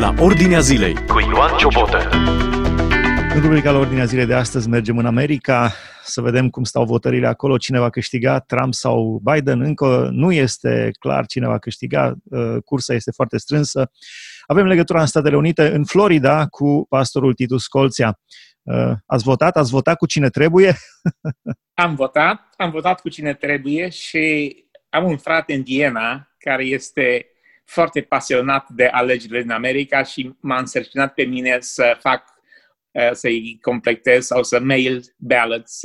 la Ordinea Zilei cu Ioan Ciobotă. În rubrica la Ordinea Zilei de astăzi mergem în America să vedem cum stau votările acolo, cine va câștiga, Trump sau Biden. Încă nu este clar cine va câștiga, cursa este foarte strânsă. Avem legătura în Statele Unite, în Florida, cu pastorul Titus Colțea. Ați votat? Ați votat cu cine trebuie? Am votat cu cine trebuie și am un frate în Viena care este foarte pasionat de alegerile din America și m-a însărcinat pe mine să-i completez sau să mail ballots,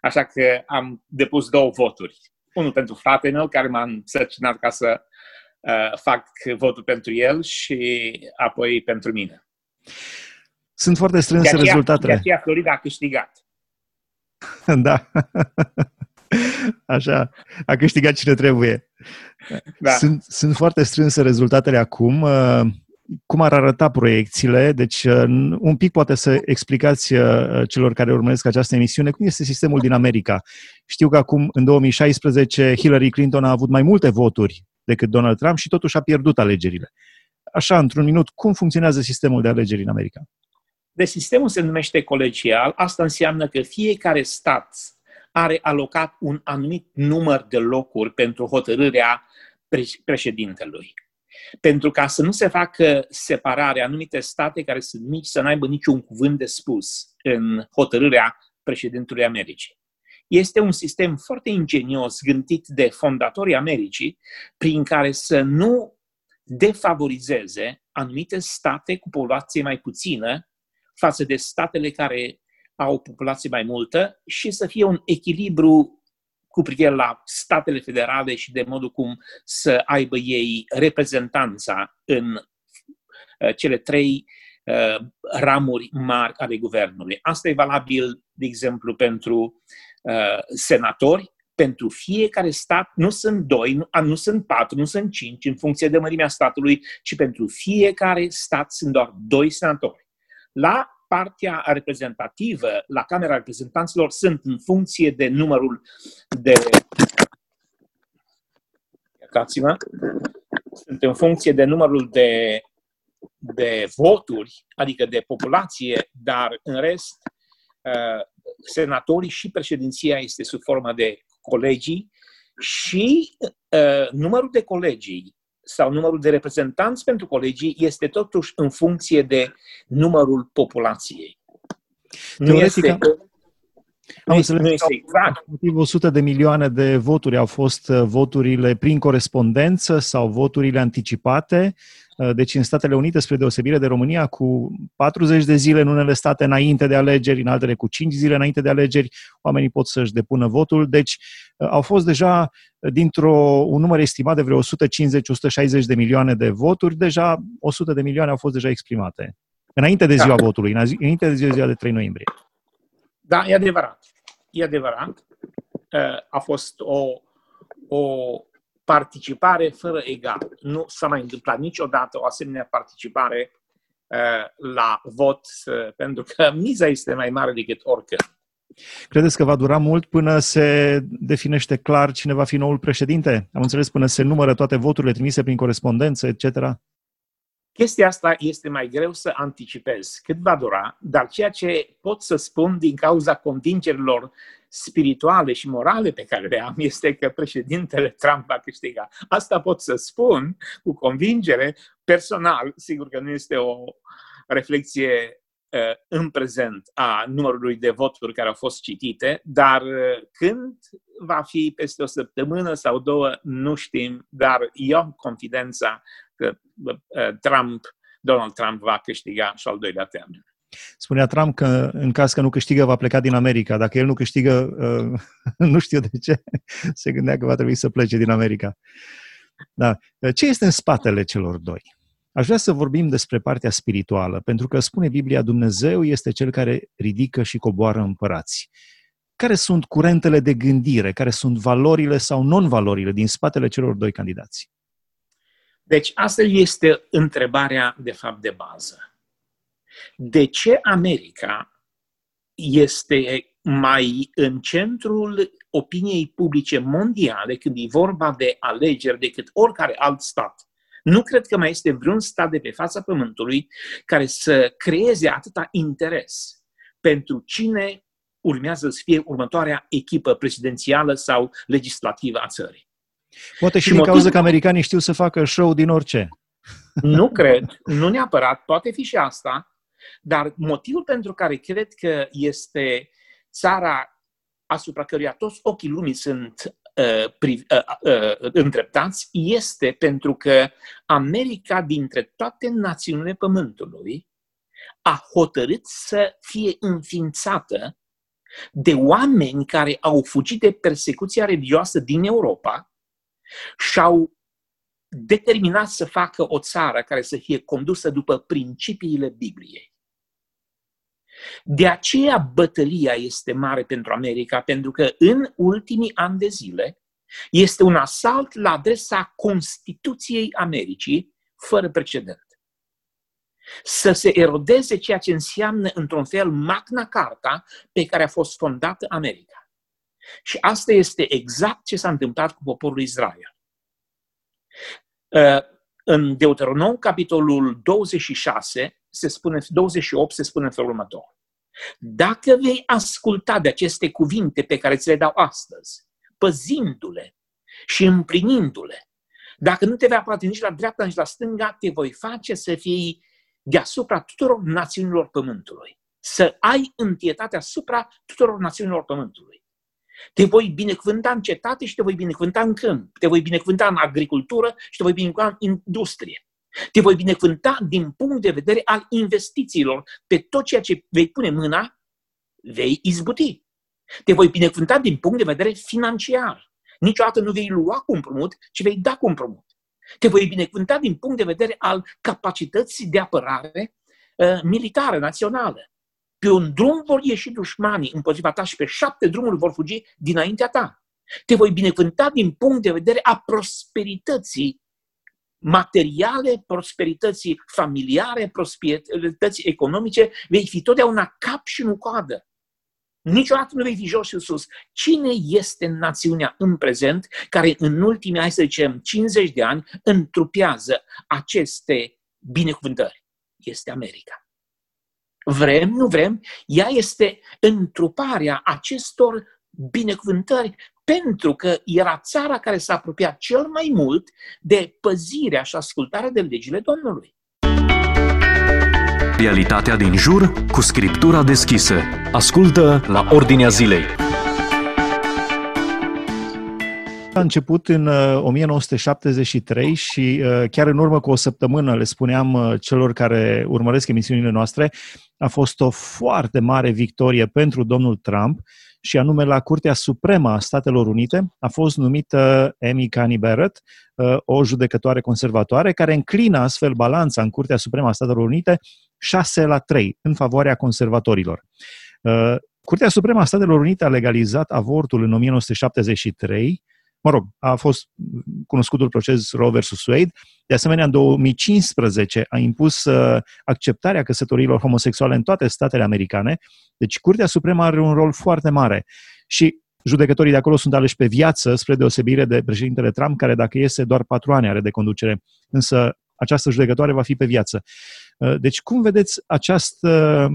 așa că am depus două voturi. Unul pentru fratele meu, care m-a însărcinat ca să fac votul pentru el, și apoi pentru mine. Sunt foarte strânse rezultatele. De aceea Florida a câștigat. Da. Așa, a câștigat cine trebuie. Da. Sunt foarte strânse rezultatele acum. Cum ar arăta proiecțiile? Deci, un pic poate să explicați celor care urmăresc această emisiune cum este sistemul din America. Știu că acum, în 2016, Hillary Clinton a avut mai multe voturi decât Donald Trump și totuși a pierdut alegerile. Așa, într-un minut, cum funcționează sistemul de alegeri în America? Deci, sistemul se numește colegial. Asta înseamnă că fiecare stat are alocat un anumit număr de locuri pentru hotărârea președintelui. Pentru ca să nu se facă separare, anumite state care sunt mici să n-aibă niciun cuvânt de spus în hotărârea președintelui Americii. Este un sistem foarte ingenios gândit de fondatorii Americii, prin care să nu defavorizeze anumite state cu populație mai puțină față de statele care au populație mai multă și să fie un echilibru cu privire la statele federale și de modul cum să aibă ei reprezentanța în cele trei ramuri mari ale guvernului. Asta e valabil, de exemplu, pentru senatori, pentru fiecare stat, nu sunt 2, nu sunt 4, nu sunt 5, în funcție de mărimea statului, ci pentru fiecare stat sunt doar 2 senatori. La partea reprezentativă, la Camera Reprezentanților, sunt în funcție de numărul de... Sunt în funcție de numărul de voturi, adică de populație, dar în rest, senatorii și președinția este sub formă de colegii și numărul de colegii sau numărul de reprezentanți pentru colegii este totuși în funcție de numărul populației. Nu este exact. 100 de milioane de voturi au fost voturile prin corespondență sau voturile anticipate. Deci în Statele Unite, spre deosebire de România, cu 40 de zile în unele state înainte de alegeri, în altele cu 5 zile înainte de alegeri, oamenii pot să-și depună votul. Deci au fost deja, un număr estimat de vreo 150-160 de milioane de voturi, deja 100 de milioane au fost deja exprimate. Înainte de ziua votului, înainte de ziua de 3 noiembrie. Da, e adevărat. A fost o participare fără egal. Nu s-a mai întâmplat niciodată o asemenea participare la vot, pentru că miza este mai mare decât oricând. Credeți că va dura mult până se definește clar cine va fi noul președinte? Am înțeles, până se numără toate voturile trimise prin corespondență, etc.? Chestia asta este mai greu să anticipez cât va dura, dar ceea ce pot să spun din cauza convingerilor spirituale și morale pe care le am este că președintele Trump va câștiga. Asta pot să spun cu convingere personal, sigur că nu este o reflecție în prezent a numărului de voturi care au fost citite, dar când va fi, peste o săptămână sau două, nu știm, dar eu am confidența că Donald Trump va câștiga și al doilea termen. Spunea Trump că în caz că nu câștigă, va pleca din America. Dacă el nu câștigă, nu știu de ce, se gândea că va trebui să plece din America. Da. Ce este în spatele celor doi? Aș vrea să vorbim despre partea spirituală, pentru că spune Biblia, Dumnezeu este Cel care ridică și coboară împărați. Care sunt curentele de gândire? Care sunt valorile sau non-valorile din spatele celor doi candidați? Deci asta este întrebarea, de fapt, de bază. De ce America este mai în centrul opiniei publice mondiale când e vorba de alegeri decât oricare alt stat Nu cred că mai este vreun stat de pe fața Pământului care să creeze atâta interes pentru cine urmează să fie următoarea echipă prezidențială sau legislativă a țării. Poate și din cauza că americanii știu să facă show din orice. Nu cred, nu neapărat, poate fi și asta, dar motivul pentru care cred că este țara asupra căruia toți ochii lumii sunt îndreptați este pentru că America, dintre toate națiunile Pământului, a hotărât să fie înființată de oameni care au fugit de persecuția religioasă din Europa și au determinat să facă o țară care să fie condusă după principiile Bibliei. De aceea bătălia este mare pentru America, pentru că în ultimii ani de zile este un asalt la adresa Constituției Americii fără precedent. Să se erodeze ceea ce înseamnă, într-un fel, Magna Carta pe care a fost fondată America. Și asta este exact ce s-a întâmplat cu poporul Israel. În Deuteronom, capitolul 26, se spune, 28, se spune în felul următor. Dacă vei asculta de aceste cuvinte pe care ți le dau astăzi, păzindu-le și împlinindu-le, dacă nu te vei apăra nici la dreapta, nici la stânga, te voi face să fii deasupra tuturor națiunilor Pământului. Să ai întietate asupra tuturor națiunilor Pământului. Te voi binecuvânta în cetate și te voi binecuvânta în câmp. Te voi binecuvânta în agricultură și te voi binecuvânta în industrie. Te voi binecuvânta din punct de vedere al investițiilor. Pe tot ceea ce vei pune mâna, vei izbuti. Te voi binecuvânta din punct de vedere financiar. Niciodată nu vei lua cu împrumut, ci vei da cu împrumut. Te voi binecuvânta din punct de vedere al capacității de apărare militară, națională. Pe un drum vor ieși dușmanii împotriva ta și pe 7 drumuri vor fugi dinaintea ta. Te voi binecuvânta din punct de vedere a prosperității materiale, prosperității familiare, prosperității economice. Vei fi totdeauna cap și nu coadă. Niciodată nu vei fi jos și sus. Cine este națiunea în prezent care în ultimii, hai să zicem, 50 de ani întrupează aceste binecuvântări? Este America. Vrem, nu vrem, ea este întruparea acestor binecuvântări pentru că era țara care s-a apropiat cel mai mult de păzirea și ascultarea de legile Domnului. Realitatea din jur cu Scriptura deschisă. Ascultă La Ordinea Zilei. A început în 1973 și chiar în urmă cu o săptămână, le spuneam celor care urmăresc emisiunile noastre, a fost o foarte mare victorie pentru domnul Trump și anume la Curtea Supremă a Statelor Unite a fost numită Amy Coney Barrett, o judecătoare conservatoare care înclină astfel balanța în Curtea Supremă a Statelor Unite 6-3 în favoarea conservatorilor. Curtea Supremă a Statelor Unite a legalizat avortul în 1973, a fost cunoscutul proces Roe vs. Wade. De asemenea, în 2015 a impus acceptarea căsătoriilor homosexuale în toate statele americane. Deci Curtea Supremă are un rol foarte mare. Și judecătorii de acolo sunt aleși pe viață, spre deosebire de președintele Trump, care dacă iese doar 4 ani are de conducere. Însă această judecătoare va fi pe viață. Deci cum vedeți această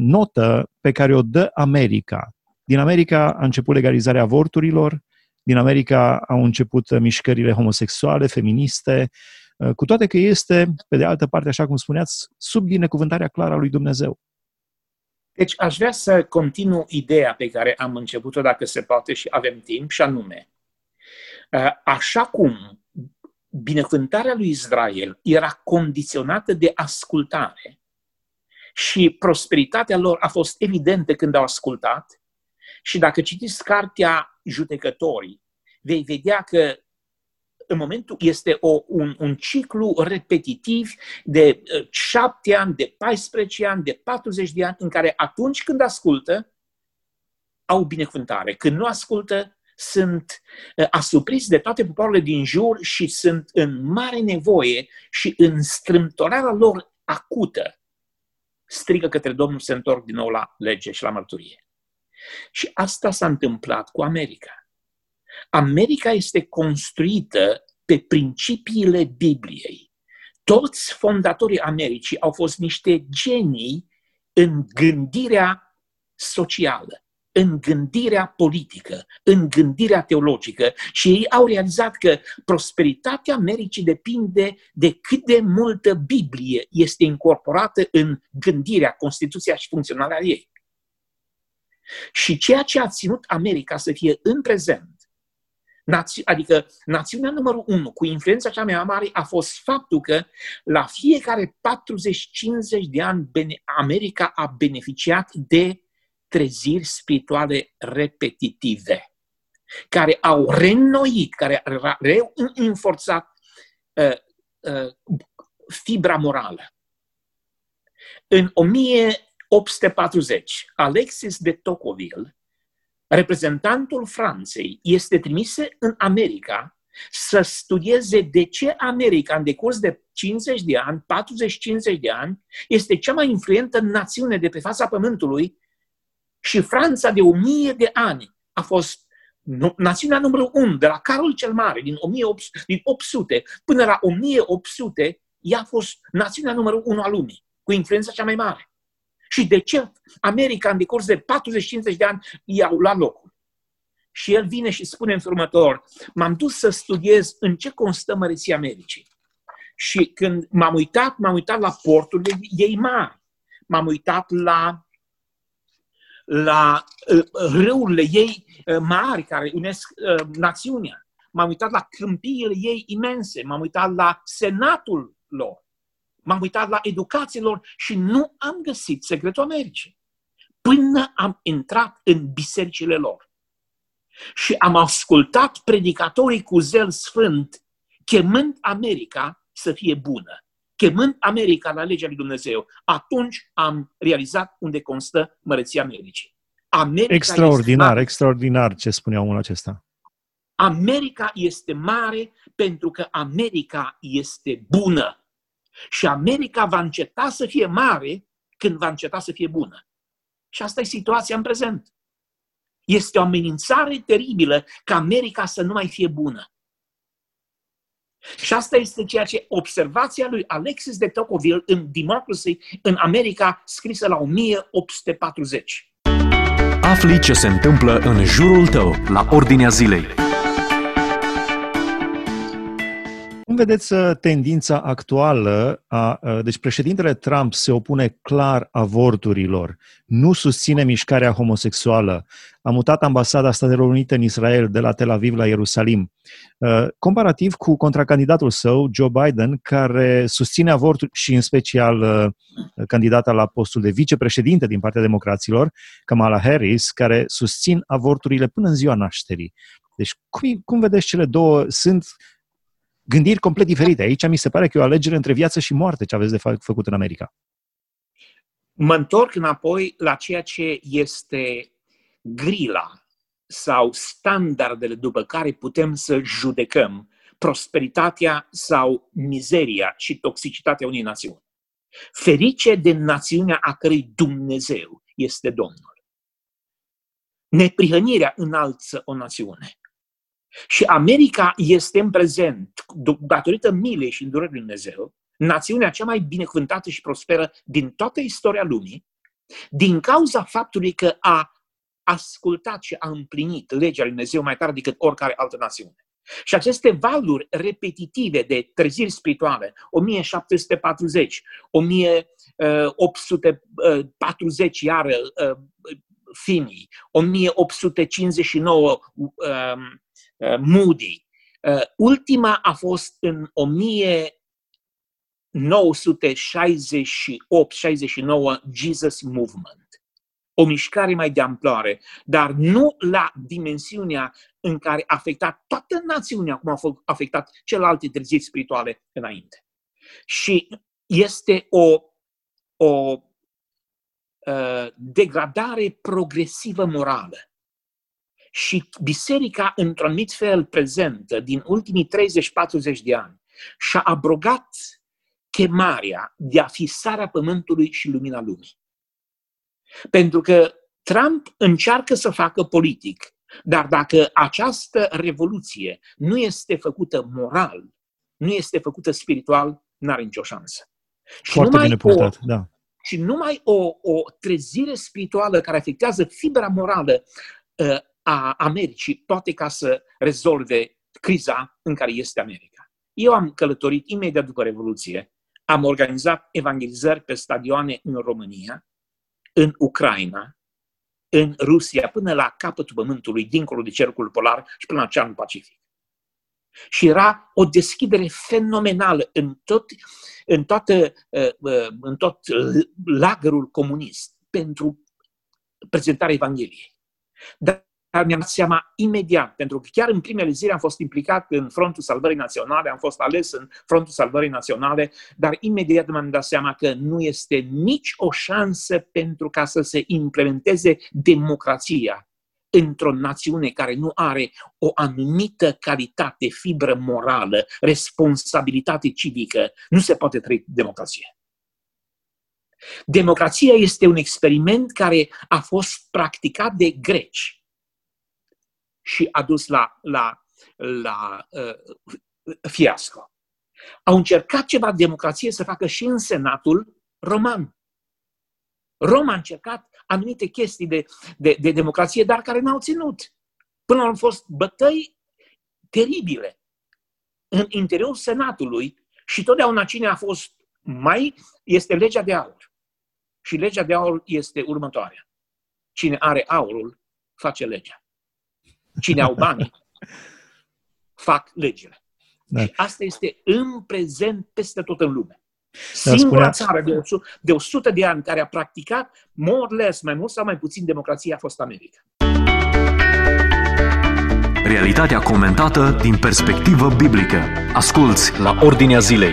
notă pe care o dă America? Din America a început legalizarea avorturilor, din America au început mișcările homosexuale, feministe, cu toate că este, pe de altă parte, așa cum spuneați, sub binecuvântarea clară a lui Dumnezeu. Deci aș vrea să continu ideea pe care am început-o, dacă se poate și avem timp, și anume, așa cum binecuvântarea lui Israel era condiționată de ascultare și prosperitatea lor a fost evidentă când au ascultat, și dacă citiți cartea Judecătorii, vei vedea că în momentul este un ciclu repetitiv de 7 ani, de 14 ani, de 40 de ani, în care atunci când ascultă, au binecuvântare. Când nu ascultă, sunt asupriți de toate popoarele din jur și sunt în mare nevoie și în strâmtorarea lor acută strigă către Domnul, se întorc din nou la lege și la mărturie. Și asta s-a întâmplat cu America. America este construită pe principiile Bibliei. Toți fondatorii Americii au fost niște genii în gândirea socială, în gândirea politică, în gândirea teologică și ei au realizat că prosperitatea Americii depinde de cât de multă Biblie este incorporată în gândirea, Constituția și funcționarea ei. Și ceea ce a ținut America să fie în prezent, adică națiunea numărul 1 cu influența cea mai mare, a fost faptul că la fiecare 40-50 de ani America a beneficiat de treziri spirituale repetitive, care au reînnoit, care au reînforțat fibra morală. În 1840, Alexis de Tocqueville, reprezentantul Franței, este trimis în America să studieze de ce America, în decurs de 50 de ani, 40-50 de ani, este cea mai influentă națiune de pe fața Pământului și Franța de 1000 de ani a fost națiunea numărul 1, de la Carol cel Mare, din 1800 până la 1800, ea a fost națiunea numărul 1 a lumii, cu influența cea mai mare. Și de ce America, în decurs de 40-50 de ani, i-au luat locul? Și el vine și spune în următor: m-am dus să studiez în ce constă măreția Americii. Și când m-am uitat la porturile ei mari, m-am uitat la râurile ei mari care unesc națiunea, m-am uitat la câmpiile ei imense, m-am uitat la senatul lor, m-am uitat la educația lor și nu am găsit secretul Americii până am intrat în bisericile lor. Și am ascultat predicatorii cu zel sfânt, chemând America să fie bună, chemând America la legea lui Dumnezeu. Atunci am realizat unde constă măreția Americii. America extraordinar ce spunea omul acesta. America este mare pentru că America este bună. Și America va înceta să fie mare când va înceta să fie bună. Și asta e situația în prezent. Este o amenințare teribilă ca America să nu mai fie bună. Și asta este ceea ce observația lui Alexis de Tocqueville în Democracy în America, scrisă la 1840. Afli ce se întâmplă în jurul tău, la ordinea zilei. Cum vedeți tendința actuală? Deci președintele Trump se opune clar avorturilor, nu susține mișcarea homosexuală, a mutat ambasada Statelor Unite în Israel de la Tel Aviv la Ierusalim, comparativ cu contracandidatul său, Joe Biden, care susține avorturi și în special candidata la postul de vicepreședinte din partea democraților, Kamala Harris, care susțin avorturile până în ziua nașterii. Deci cum vedeți cele două? Sunt gândiri complet diferite. Aici mi se pare că e o alegere între viață și moarte ce aveți de făcut în America. Mă întorc înapoi la ceea ce este grila sau standardele după care putem să judecăm prosperitatea sau mizeria și toxicitatea unei națiuni. Ferice de națiunea a cărei Dumnezeu este Domnul. Neprihănirea înalță o națiune. Și America este în prezent, datorită milei și îndurării lui Dumnezeu, națiunea cea mai binecuvântată și prosperă din toată istoria lumii, din cauza faptului că a ascultat și a împlinit legea lui Dumnezeu mai tare decât oricare altă națiune. Și aceste valuri repetitive de treziri spirituale, 1740, 1840 iară Finney, 1859 Moody. Ultima a fost în 1968-69, Jesus Movement. O mișcare mai de amploare, dar nu la dimensiunea în care a afectat toată națiunea, cum a afectat celelalte treziri spirituale înainte. Și este o degradare progresivă morală. Și biserica, într-un anumit fel prezentă, din ultimii 30-40 de ani, și-a abrogat chemarea de a fi sarea pământului și lumina lumii. Pentru că Trump încearcă să facă politic Dar dacă această revoluție nu este făcută moral, nu este făcută spiritual, n-are nicio șansă. Foarte bine punctat, da. Și numai o trezire spirituală care afectează fibra morală a Americii poate ca să rezolve criza în care este America. Eu am călătorit imediat după Revoluție, am organizat evangelizări pe stadioane în România, în Ucraina, în Rusia, până la capătul pământului, dincolo de cercul polar și până la Oceanul Pacific. Și era o deschidere fenomenală în tot lagărul comunist pentru prezentarea Evangheliei. Dar mi-am dat seama imediat, pentru că chiar în primele zile am fost implicat în Frontul Salvării Naționale, am fost ales în Frontul Salvării Naționale, dar imediat mi-am dat seama că nu este nici o șansă pentru ca să se implementeze democrația într-o națiune care nu are o anumită calitate, fibră morală, responsabilitate civică. Nu se poate trăi democrație. Democrația este un experiment care a fost practicat de greci și a dus la fiasco. Au încercat ceva democrație să facă și în Senatul Roman. Roma a încercat anumite chestii de democrație, dar care n-au ținut. Până au fost bătăi teribile în interiorul Senatului și totdeauna cine a fost mai este legea de aur. Și legea de aur este următoarea. Cine are aurul, face legea. Cine au bani, fac legile. Da. Și asta este în prezent peste tot în lume. Singura țară de 100 de ani care a practicat more or less, mai mult sau mai puțin, democrația a fost America. Realitatea comentată din perspectivă biblică. Asculți la Ordinea Zilei.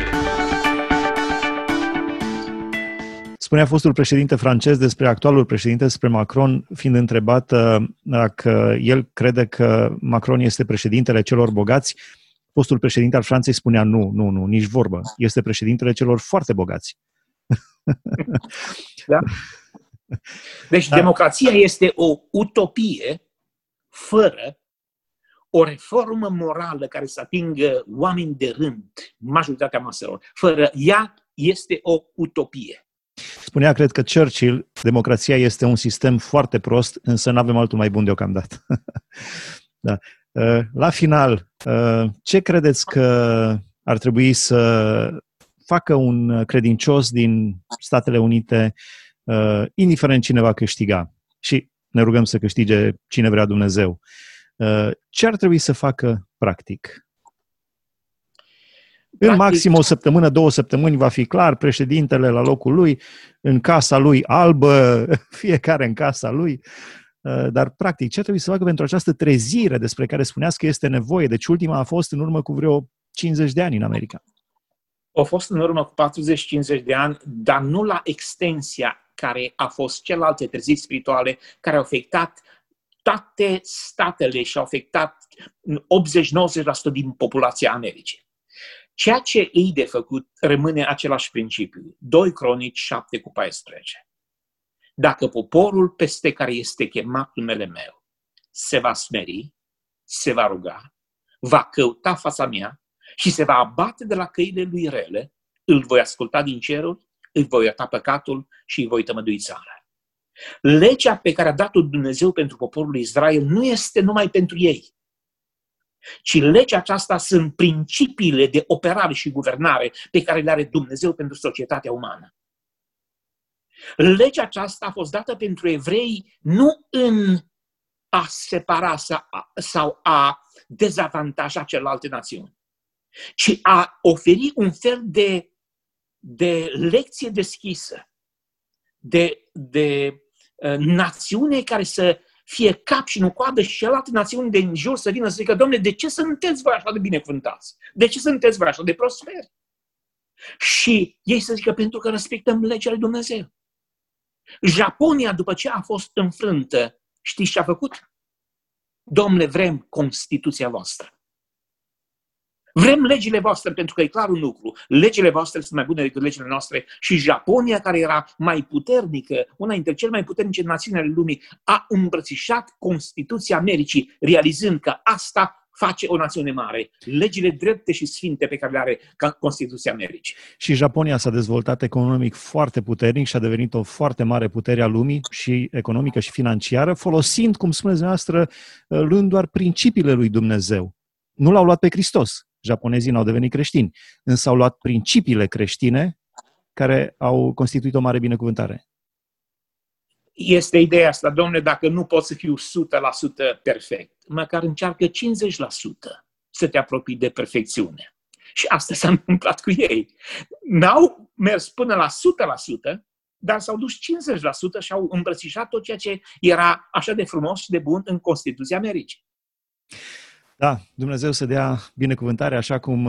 Spunea fostul președinte francez despre actualul președinte, despre Macron, fiind întrebat dacă el crede că Macron este președintele celor bogați, fostul președinte al Franței spunea nu, nici vorbă. Este președintele celor foarte bogați. Da? Deci democrația este o utopie fără o reformă morală care să atingă oameni de rând, majoritatea maselor. Fără ea este o utopie. Spunea, cred că Churchill, democrația este un sistem foarte prost, însă n-avem altul mai bun deocamdată. Da. La final, ce credeți că ar trebui să facă un credincios din Statele Unite, indiferent cine va câștiga? Și ne rugăm să câștige cine vrea Dumnezeu. Ce ar trebui să facă practic? În maxim o săptămână, 2 săptămâni va fi clar, președintele la locul lui, în casa lui albă, fiecare în casa lui. Dar, practic, ce trebuie să facă pentru această trezire despre care spuneați că este nevoie? Deci ultima a fost în urmă cu vreo 50 de ani în America. A fost în urmă cu 40-50 de ani, dar nu la extensia care a fost celelalte treziri spirituale care au afectat toate statele și au afectat 80-90% din populația Americii. Ceea ce îi de făcut rămâne același principiu. 2 Cronici 7:14. Dacă poporul peste care este chemat numele meu se va smeri, se va ruga, va căuta fața mea și se va abate de la căile lui rele, îl voi asculta din ceruri, îi voi ierta păcatul și îi voi tămădui țara. Legea pe care a dat-o Dumnezeu pentru poporul Israel nu este numai pentru ei, ci legea aceasta sunt principiile de operare și guvernare pe care le are Dumnezeu pentru societatea umană. Legea aceasta a fost dată pentru evrei nu în a separa sau a dezavantaja celelalte națiuni, ci a oferi un fel de lecție deschisă, de națiune care să fie cap și nu coadă și celelalte națiuni din jur să vină să zică, Doamne, de ce sunteți voi așa de binecuvântați? De ce sunteți voi așa de prosperi? Și ei să zică, pentru că respectăm legea lui Dumnezeu. Japonia, după ce a fost înfrântă, știți ce a făcut? Domnule, vrem Constituția voastră. Vrem legile voastre, pentru că e clar un lucru. Legile voastre sunt mai bune decât legile noastre. Și Japonia, care era mai puternică, una dintre cele mai puternice națiuni ale lumii, a îmbrățișat Constituția Americii, realizând că asta face o națiune mare, legile drepte și sfinte pe care le are Constituția Americii. Și Japonia s-a dezvoltat economic foarte puternic și a devenit o foarte mare putere a lumii, și economică și financiară, folosind, cum spuneți dumneavoastră, luând doar principiile lui Dumnezeu. Nu l-au luat pe Hristos. Japonezii n-au devenit creștini, însă au luat principiile creștine care au constituit o mare binecuvântare. Este ideea asta, domnule, dacă nu poți să fiu 100% perfect, măcar încearcă 50% să te apropii de perfecțiune. Și asta s-a întâmplat cu ei. N-au mers până la 100%, dar s-au dus 50% și au îmbrățișat tot ceea ce era așa de frumos și de bun în Constituția Americii. Da, Dumnezeu să dea binecuvântare, așa cum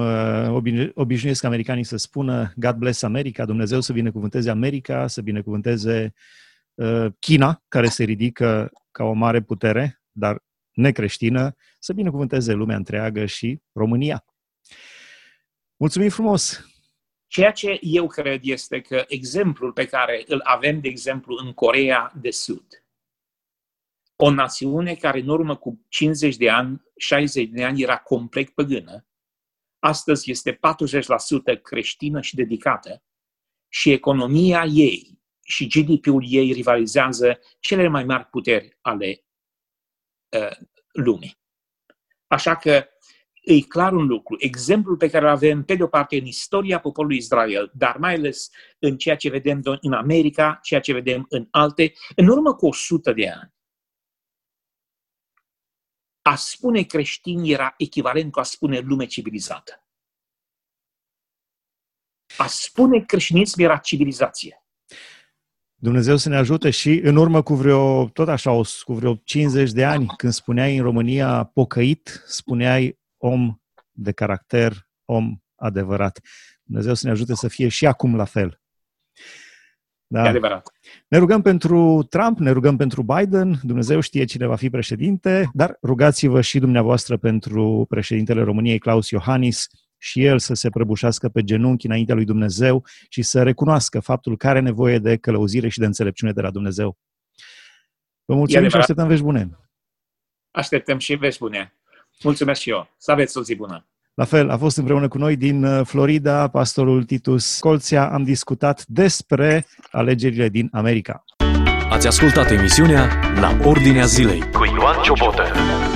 obișnuiesc americanii să spună, God bless America, Dumnezeu să binecuvânteze America, să binecuvânteze China, care se ridică ca o mare putere, dar necreștină, să binecuvânteze lumea întreagă și România. Mulțumim frumos! Ceea ce eu cred este că exemplul pe care îl avem, de exemplu, în Coreea de Sud, o națiune care în urmă cu 50 de ani, 60 de ani era complet păgână, astăzi este 40% creștină și dedicată, și economia ei și GDP-ul ei rivalizează cele mai mari puteri ale lumii. Așa că e clar un lucru. Exemplul pe care îl avem, pe de-o parte, în istoria poporului Israel, dar mai ales în ceea ce vedem în America, ceea ce vedem în alte, în urmă cu 100 de ani, a spune creștini era echivalent cu a spune lume civilizată. A spune creștinism era civilizație. Dumnezeu să ne ajute. Și în urmă cu vreo 50 de ani, când spuneai în România pocăit, spuneai om de caracter, om adevărat. Dumnezeu să ne ajute să fie și acum la fel. Da. E adevărat. Ne rugăm pentru Trump, ne rugăm pentru Biden, Dumnezeu știe cine va fi președinte, dar rugați-vă și dumneavoastră pentru președintele României, Klaus Iohannis, și el să se prăbușească pe genunchi înaintea lui Dumnezeu și să recunoască faptul că are nevoie de călăuzire și de înțelepciune de la Dumnezeu. Vă mulțumim și așteptăm vești bune. Așteptăm și vești bune. Mulțumesc și eu. Să aveți o zi bună. La fel, a fost împreună cu noi din Florida pastorul Titus Colțea. Am discutat despre alegerile din America. Ați ascultat emisiunea La Ordinea Zilei cu Ioan Ciobotă.